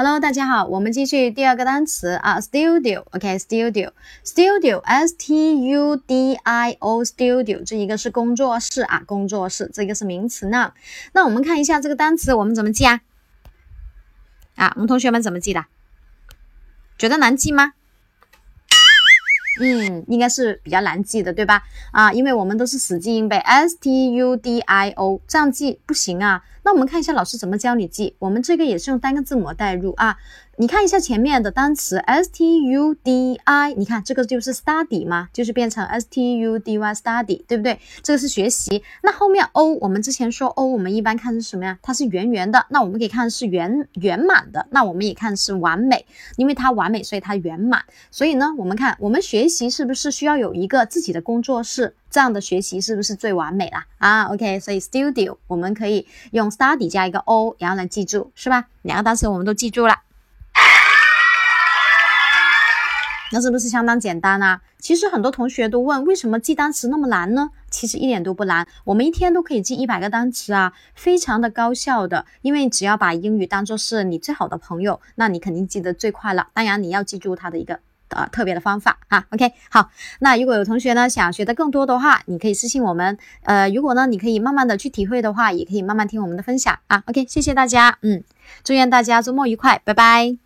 Hello， 大家好，我们继续第二个单词啊 ，studio。OK，studio，S-T-U-D-I-O studio， 这一个是工作室啊，工作室，这个是名词呢。那我们看一下这个单词我们怎么记啊？啊，我们同学们怎么记的？觉得难记吗？应该是比较难记的，对吧？啊，因为我们都是死记硬背 ，S-T-U-D-I-O 这样记不行啊。那我们看一下老师怎么教你记，我们这个也是用单个字母代入啊。你看一下前面的单词 S-T-U-D-I， 你看这个就是 study 嘛，就是变成 S-T-U-D-Y study， 对不对？这个是学习。那后面 O， 我们之前说 O， 我们一般看是什么呀？它是圆圆的，那我们可以看是圆满的，那我们也看是完美，因为它完美，所以它圆满。所以呢，我们看我们学习是不是需要有一个自己的工作室？这样的学习是不是最完美啦？啊 ，OK， 所以 studio 我们可以用 study 加一个 O， 然后来记住，是吧？两个单词我们都记住了。那是不是相当简单啊？其实很多同学都问，为什么记单词那么难呢？其实一点都不难，我们一天都可以记100个单词啊，非常的高效的。因为只要把英语当作是你最好的朋友，那你肯定记得最快了。当然你要记住它的一个特别的方法啊。OK， 好，那如果有同学呢想学的更多的话，你可以私信我们。如果呢你可以慢慢的去体会的话，也可以慢慢听我们的分享啊。OK， 谢谢大家，祝愿大家周末愉快，拜拜。